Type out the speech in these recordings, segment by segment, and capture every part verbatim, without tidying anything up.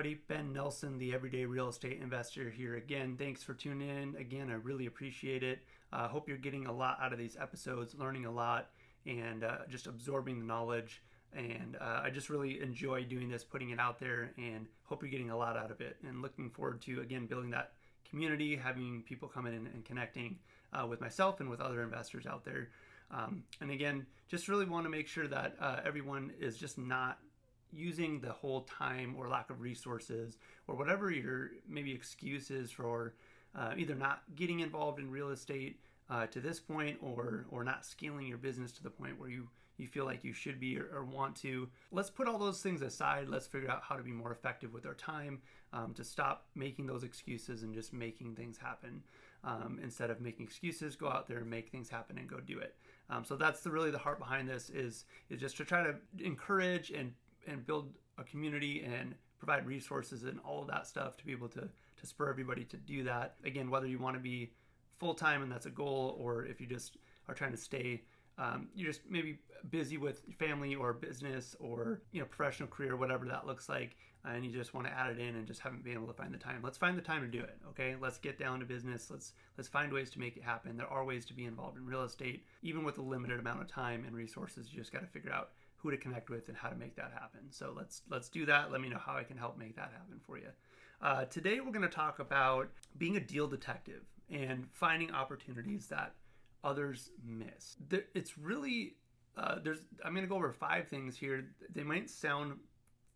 everybody. Ben Nelson, the Everyday Real Estate Investor here again. Thanks for tuning in. Again, I really appreciate it. I uh, hope you're getting a lot out of these episodes, learning a lot, and uh, just absorbing the knowledge. And uh, I just really enjoy doing this, putting it out there, and hope you're getting a lot out of it. And looking forward to, again, building that community, having people come in and connecting uh, with myself and with other investors out there. Um, and again, just really want to make sure that uh, everyone is just not using the whole time or lack of resources or whatever your maybe excuses for uh, either not getting involved in real estate uh, to this point or or not scaling your business to the point where you, you feel like you should be or, or want to. Let's put all those things aside. Let's figure out how to be more effective with our time um, to stop making those excuses and just making things happen. Um, instead of making excuses, go out there and make things happen and go do it. Um, so that's the, really the heart behind this is, is just to try to encourage and and build a community and provide resources and all of that stuff to be able to, to spur everybody to do that. Again, whether you want to be full-time and that's a goal, or if you just are trying to stay, um, you're just maybe busy with family or business or, you know, professional career, whatever that looks like, and you just want to add it in and just haven't been able to find the time. Let's find the time to do it, okay? Let's get down to business. Let's let's find ways to make it happen. There are ways to be involved in real estate, even with a limited amount of time and resources. You just got to figure out who to connect with and how to make that happen. So let's let's do that. Let me know how I can help make that happen for you. Uh, today we're going to talk about being a deal detective and finding opportunities that others miss. There, it's really uh, there's I'm going to go over five things here. They might sound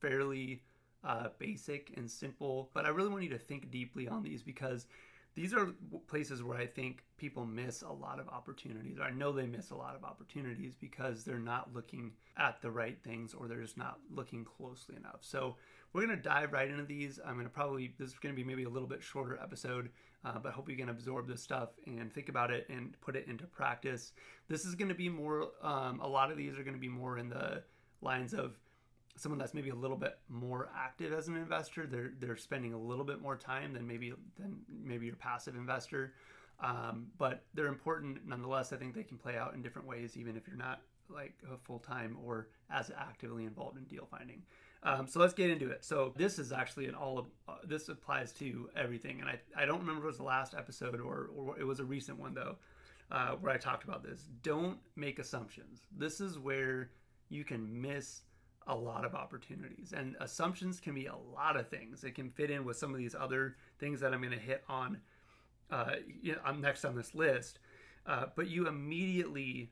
fairly uh, basic and simple, but I really want you to think deeply on these because these are places where I think people miss a lot of opportunities. I know they miss a lot of opportunities because they're not looking at the right things or they're just not looking closely enough. So we're going to dive right into these. I'm going to probably, this is going to be maybe a little bit shorter episode, uh, but I hope you can absorb this stuff and think about it and put it into practice. This is going to be more, um, a lot of these are going to be more in the lines of someone that's maybe a little bit more active as an investor. They're they're spending a little bit more time than maybe than maybe your passive investor, um, but they're important nonetheless. I think they can play out in different ways, even if you're not like a full time or as actively involved in deal finding. Um, so let's get into it. So this is actually an all of uh, this applies to everything, and I I don't remember if it was the last episode or or it was a recent one though, uh, where I talked about this. Don't make assumptions. This is where you can miss a lot of opportunities, and assumptions can be a lot of things. It can fit in with some of these other things that I'm going to hit on uh, you know, I'm next on this list, uh, but you immediately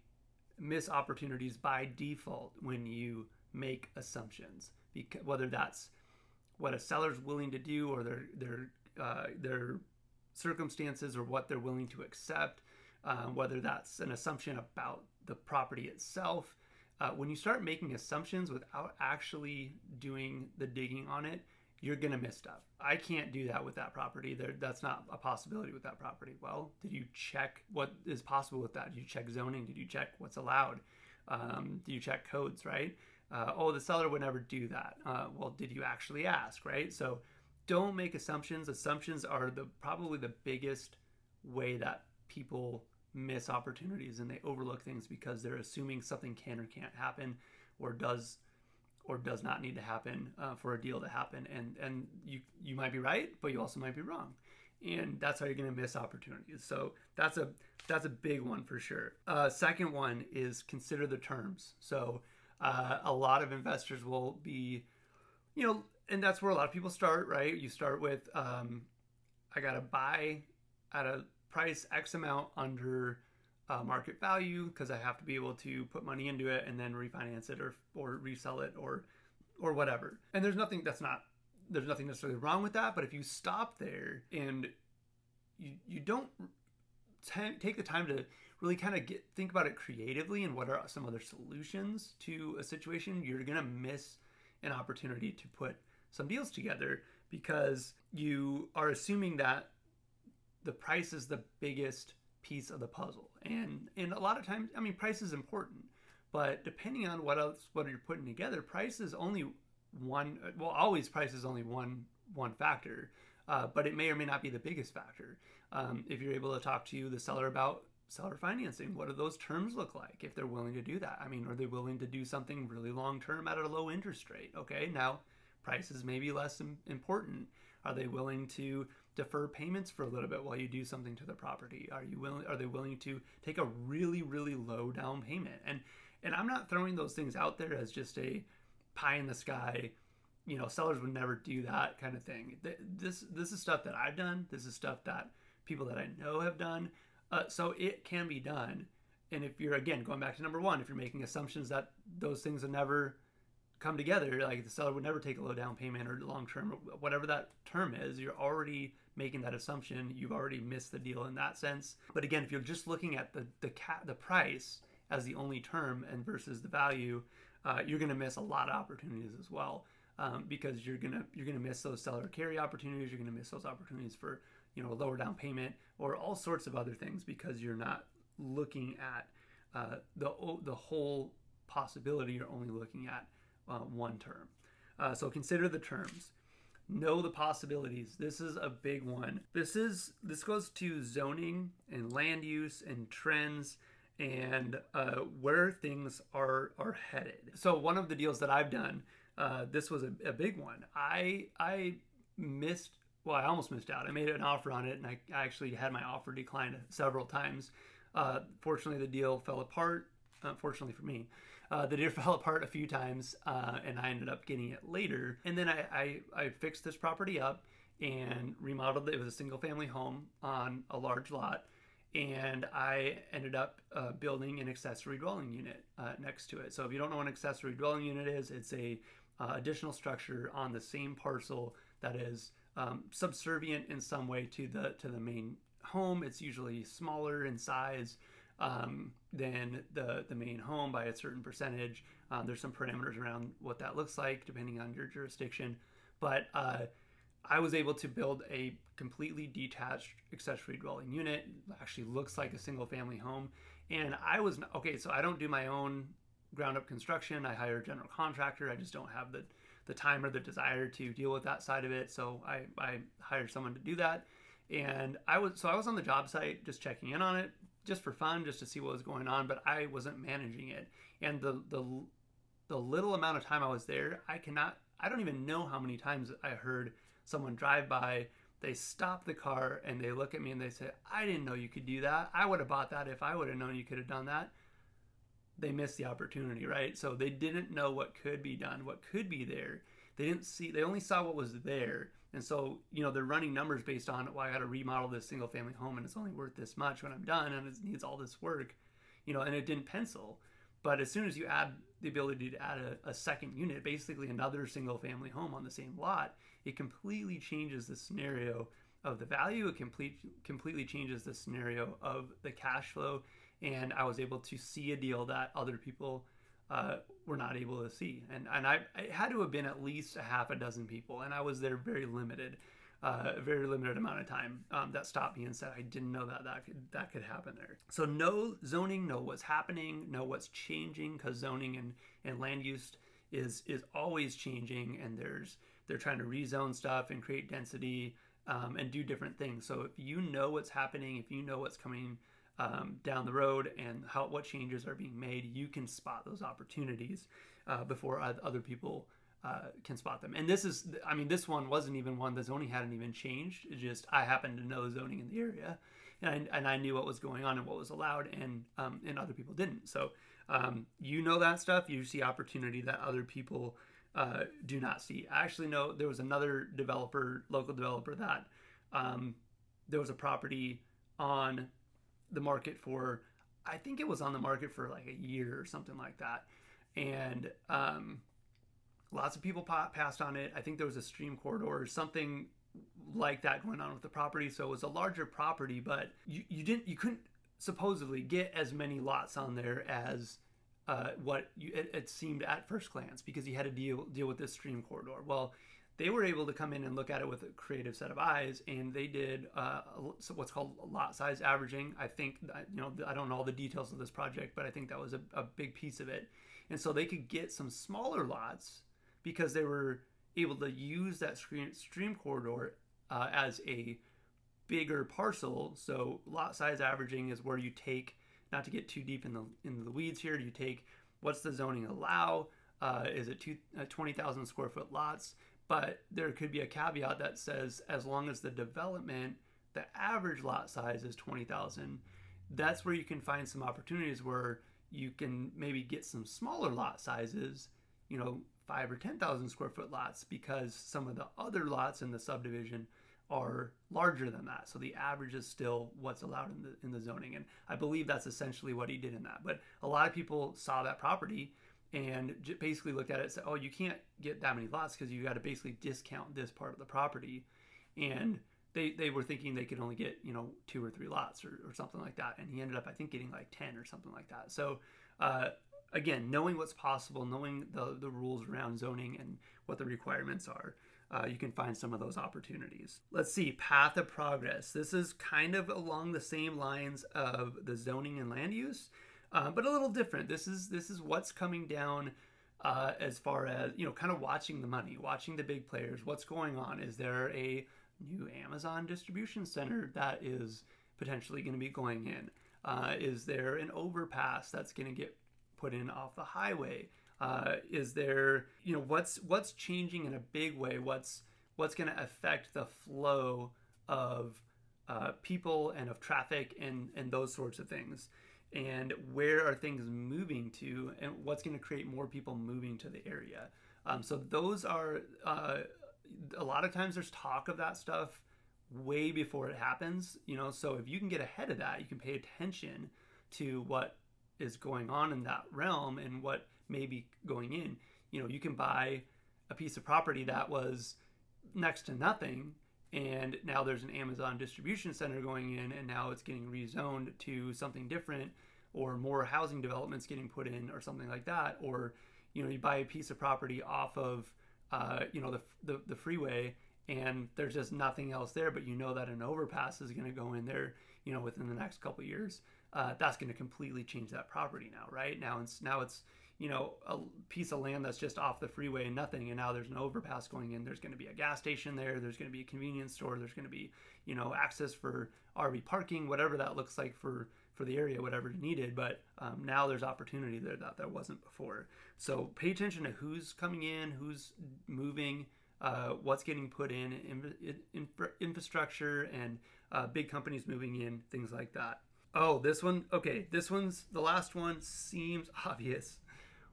miss opportunities by default when you make assumptions, because whether that's what a seller's willing to do or their their uh, their circumstances or what they're willing to accept, uh, whether that's an assumption about the property itself. Uh, when you start making assumptions without actually doing the digging on it, you're going to miss stuff. I can't do that with that property. There, that's not a possibility with that property. Well, did you check what is possible with that? Did you check zoning? Did you check what's allowed? Um, did you check codes, right? Uh, oh, the seller would never do that. Uh, well, did you actually ask, right? So don't make assumptions. Assumptions are the probably the biggest way that people miss opportunities, and they overlook things because they're assuming something can or can't happen or does or does not need to happen uh, for a deal to happen. And and you you might be right, but you also might be wrong. And that's how you're going to miss opportunities. So that's a that's a big one for sure. Uh, second one is consider the terms. So uh, a lot of investors will be, you know, and that's where a lot of people start, right? You start with, um, I got to buy at a price X amount under uh, market value because I have to be able to put money into it and then refinance it or or resell it or or whatever. And there's nothing that's not there's nothing necessarily wrong with that. But if you stop there and you you don't t- take the time to really kind of get think about it creatively and what are some other solutions to a situation, you're gonna miss an opportunity to put some deals together because you are assuming that the price is the biggest piece of the puzzle. And and a lot of times, I mean, price is important, but depending on what else, what you're putting together, price is only one, well, always price is only one one factor, uh, but it may or may not be the biggest factor. Um, if you're able to talk to the seller about seller financing, what do those terms look like if they're willing to do that? I mean, are they willing to do something really long-term at a low interest rate? Okay, now prices may be less important. Are they willing to defer payments for a little bit while you do something to the property? Are you willing? Are they willing to take a really, really low down payment? And and I'm not throwing those things out there as just a pie in the sky, you know, sellers would never do that kind of thing. This this is stuff that I've done. This is stuff that people that I know have done. Uh, so it can be done. And if you're, again, going back to number one, if you're making assumptions that those things will never come together, like the seller would never take a low down payment or long term, or whatever that term is, you're already making that assumption. You've already missed the deal in that sense. But again, if you're just looking at the the cat, the price as the only term and versus the value, uh, you're going to miss a lot of opportunities as well, um, because you're gonna you're gonna miss those seller carry opportunities. You're gonna miss those opportunities for, you know, a lower down payment or all sorts of other things because you're not looking at uh, the the whole possibility. You're only looking at Uh, one term. Uh, so consider the terms. Know the possibilities. This is a big one. This is this goes to zoning and land use and trends and uh, where things are are headed. So one of the deals that I've done, uh, this was a, a big one. I I missed. Well, I almost missed out. I made an offer on it, and I, I actually had my offer declined several times. Uh, fortunately, the deal fell apart. Unfortunately for me, uh, the deal fell apart a few times, uh, and I ended up getting it later. And then I, I, I fixed this property up and remodeled it. It was a single family home on a large lot. And I ended up uh, building an accessory dwelling unit uh, next to it. So if you don't know what an accessory dwelling unit is, it's a uh, additional structure on the same parcel that is um, subservient in some way to the, to the main home. It's usually smaller in size um than the the main home by a certain percentage. Uh, there's some parameters around what that looks like depending on your jurisdiction, but uh I was able to build a completely detached accessory dwelling unit. It actually looks like a single family home. And I was okay so I don't do my own ground up construction. I hire a general contractor. I just don't have the the time or the desire to deal with that side of it, so I I hire someone to do that. And I was so I was on the job site just checking in on it, just for fun, just to see what was going on, but I wasn't managing it. And the the the little amount of time I was there, I cannot, I don't even know how many times I heard someone drive by, they stop the car and they look at me and they say, I didn't know you could do that. I would have bought that if I would have known you could have done that. They missed the opportunity, right? So they didn't know what could be done, what could be there. They didn't see, they only saw what was there. And so, you know, they're running numbers based on, well, I got to remodel this single family home and it's only worth this much when I'm done and it needs all this work, you know, and it didn't pencil. But as soon as you add the ability to add a, a second unit, basically another single family home on the same lot, it completely changes the scenario of the value. It complete, completely changes the scenario of the cash flow. And I was able to see a deal that other people Uh, were not able to see. And and I, I had to have been at least a half a dozen people, and I was there very limited, uh, very limited amount of time um, that stopped me and said, I didn't know that that could, that could happen there. So know zoning, know what's happening, know what's changing, because zoning and, and land use is is always changing, and there's they're trying to rezone stuff and create density um, and do different things. So if you know what's happening, if you know what's coming Um, down the road and how what changes are being made, you can spot those opportunities uh, before other people uh, can spot them. And this is, I mean, this one wasn't even one, the zoning hadn't even changed. It just, I happened to know zoning in the area, and I, and I knew what was going on and what was allowed, and um, and other people didn't. So um, you know that stuff, you see opportunity that other people uh, do not see. I actually know there was another developer, local developer, that um, there was a property on the market for, I think it was on the market for like a year or something like that. And um, lots of people pa- passed on it. I think there was a stream corridor or something like that going on with the property. So it was a larger property, but you, you didn't, you couldn't supposedly get as many lots on there as uh, what you, it, it seemed at first glance, because you had to deal, deal with this stream corridor. Well, they were able to come in and look at it with a creative set of eyes, and they did uh, what's called lot size averaging. I think, you know, I don't know all the details of this project, but I think that was a, a big piece of it. And so they could get some smaller lots because they were able to use that stream corridor uh, as a bigger parcel. So lot size averaging is where you take, not to get too deep in the in the weeds here, you take what's the zoning allow. Uh, is it two, uh, twenty thousand square foot lots? But there could be a caveat that says, as long as the development, the average lot size is twenty thousand, that's where you can find some opportunities where you can maybe get some smaller lot sizes, you know, five or ten thousand square foot lots, because some of the other lots in the subdivision are larger than that. So the average is still what's allowed in the in the zoning. And I believe that's essentially what he did in that. But a lot of people saw that property and j- basically looked at it and said, oh, you can't get that many lots because you got to basically discount this part of the property. And they they were thinking they could only get, you know, two or three lots or, or something like that. And he ended up, I think, getting like ten or something like that. So uh, again, knowing what's possible, knowing the, the rules around zoning and what the requirements are, uh, you can find some of those opportunities. Let's see, path of progress. This is kind of along the same lines of the zoning and land use, uh, but a little different. This is, this is what's coming down uh, as far as, you know, kind of watching the money, watching the big players. What's going on? Is there a new Amazon distribution center that is potentially going to be going in? Uh, is there an overpass that's going to get put in off the highway? Uh, is there, you know, what's what's changing in a big way? What's what's going to affect the flow of uh, people and of traffic and and those sorts of things? And where are things moving to? And what's going to create more people moving to the area? Um, so those are. Uh, A lot of times there's talk of that stuff way before it happens, you know, so if you can get ahead of that, you can pay attention to what is going on in that realm and what may be going in. You know, you can buy a piece of property that was next to nothing, and now there's an Amazon distribution center going in, and now it's getting rezoned to something different, or more housing developments getting put in or something like that. Or, you know, you buy a piece of property off of Uh, you know, the, the the freeway, and there's just nothing else there, but you know that an overpass is going to go in there, you know, within the next couple of years. Uh, that's going to completely change that property now, right? Now it's, now it's, you know, a piece of land that's just off the freeway and nothing, and now there's an overpass going in. There's going to be a gas station there. There's going to be a convenience store. There's going to be, you know, access for R V parking, whatever that looks like for, for the area, whatever is needed. But um, now there's opportunity there that there wasn't before. So pay attention to who's coming in, who's moving, uh, what's getting put in, in, in infrastructure, and uh, big companies moving in, things like that. Oh, this one. Okay, this one's the last one. Seems obvious.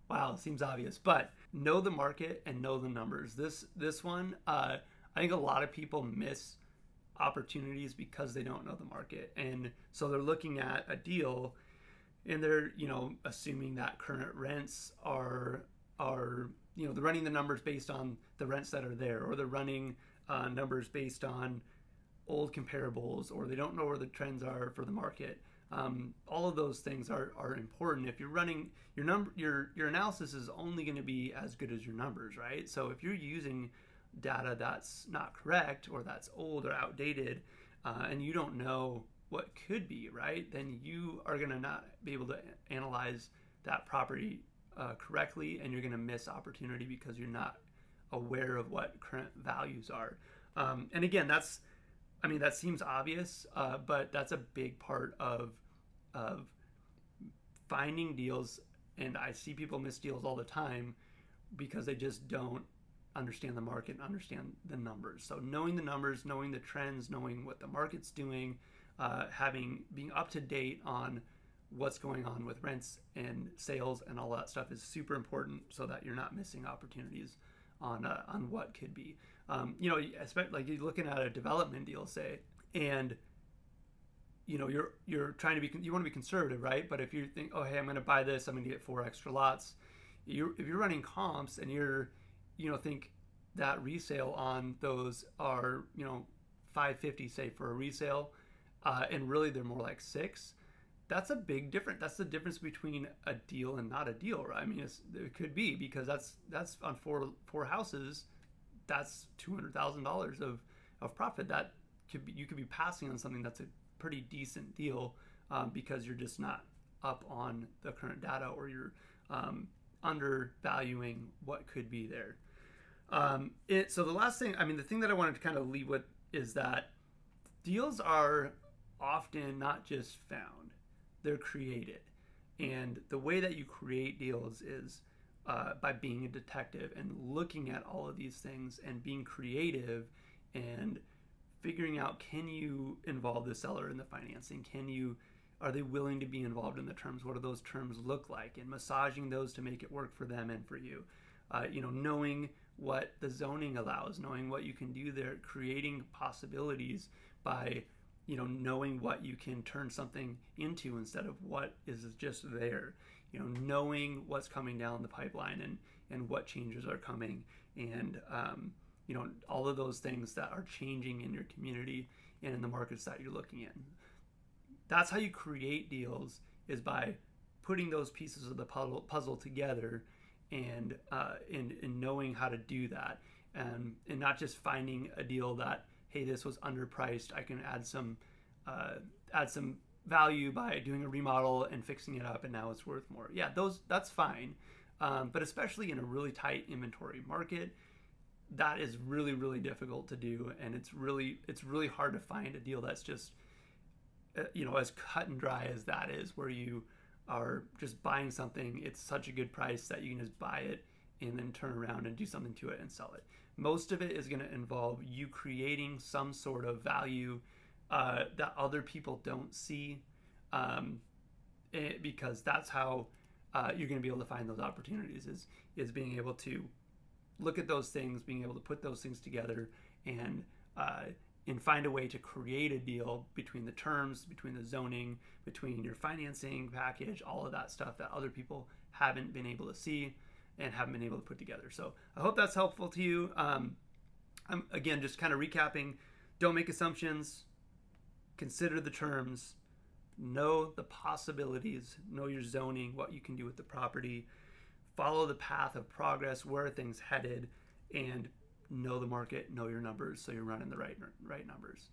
Wow, it seems obvious, but know the market and know the numbers. This this one, uh, I think a lot of people miss opportunities because they don't know the market, and so they're looking at a deal, and they're, you know, assuming that current rents are are you know they're running the numbers based on the rents that are there, or they're running uh, numbers based on old comparables, or they don't know where the trends are for the market. Um, all of those things are, are important. If you're running your number, your your analysis is only going to be as good as your numbers, right? So if you're using data that's not correct, or that's old or outdated, uh, and you don't know what could be, right, then you are going to not be able to analyze that property uh, correctly, and you're going to miss opportunity because you're not aware of what current values are. Um, and again, that's I mean, that seems obvious, uh, but that's a big part of of finding deals. And I see people miss deals all the time because they just don't understand the market and understand the numbers. So knowing the numbers, knowing the trends, knowing what the market's doing, uh, having being up to date on what's going on with rents and sales and all that stuff is super important, so that you're not missing opportunities on uh, on what could be. Um, you know, especially like you're looking at a development deal, say, and you know you're you're trying to be you want to be conservative, right? But if you think, oh hey, I'm going to buy this, I'm going to get four extra lots. You if you're running comps and you're you know think that resale on those are you know five fifty say for a resale, uh, and really they're more like six. That's a big difference. That's the difference between a deal and not a deal, right? I mean, it's, it could be because that's that's on four four houses, that's two hundred thousand dollars of of profit. That could be, you could be passing on something that's a pretty decent deal, um, because you're just not up on the current data, or you're um, undervaluing what could be there. Um, it, so the last thing, I mean, the thing that I wanted to kind of leave with is that deals are often not just found. They're created. And the way that you create deals is uh, by being a detective and looking at all of these things and being creative and figuring out, can you involve the seller in the financing? Can you, are they willing to be involved in the terms? What do those terms look like? And massaging those to make it work for them and for you. Uh, you know, knowing what the zoning allows, knowing what you can do there, creating possibilities by, you know, knowing what you can turn something into instead of what is just there. You know, knowing what's coming down the pipeline and and what changes are coming, and um, you know, all of those things that are changing in your community and in the markets that you're looking in. That's how you create deals, is by putting those pieces of the puzzle, puzzle together and uh, and, and knowing how to do that, and, and not just finding a deal that, hey, this was underpriced, I can add some uh, add some value by doing a remodel and fixing it up, and now it's worth more. Yeah, those that's fine, um, but especially in a really tight inventory market, that is really, really difficult to do, and it's really it's really hard to find a deal that's just uh, you know, as cut and dry as that is, where you are just buying something, it's such a good price that you can just buy it and then turn around and do something to it and sell it. Most of it is going to involve you creating some sort of value uh, that other people don't see, um, it, because that's how uh, you're going to be able to find those opportunities, is is being able to look at those things, being able to put those things together, and uh, and find a way to create a deal between the terms, between the zoning, between your financing package, all of that stuff that other people haven't been able to see and haven't been able to put together. So I hope that's helpful to you. Um, I'm again, just kind of recapping, don't make assumptions, consider the terms, know the possibilities, know your zoning, what you can do with the property, follow the path of progress, where are things headed, and know the market, know your numbers, so you're running the right right numbers.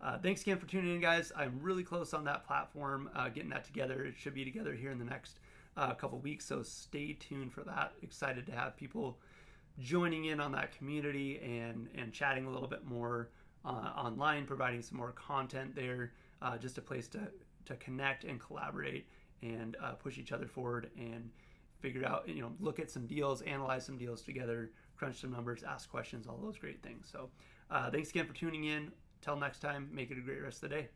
Uh, thanks again for tuning in, guys. I'm really close on that platform, uh, getting that together. It should be together here in the next uh, couple weeks, so stay tuned for that. Excited to have people joining in on that community and, and chatting a little bit more uh, online, providing some more content there, uh, just a place to, to connect and collaborate and uh, push each other forward and figure out, you know, look at some deals, analyze some deals together, crunch some numbers, ask questions, all those great things. So uh, thanks again for tuning in. Till next time, make it a great rest of the day.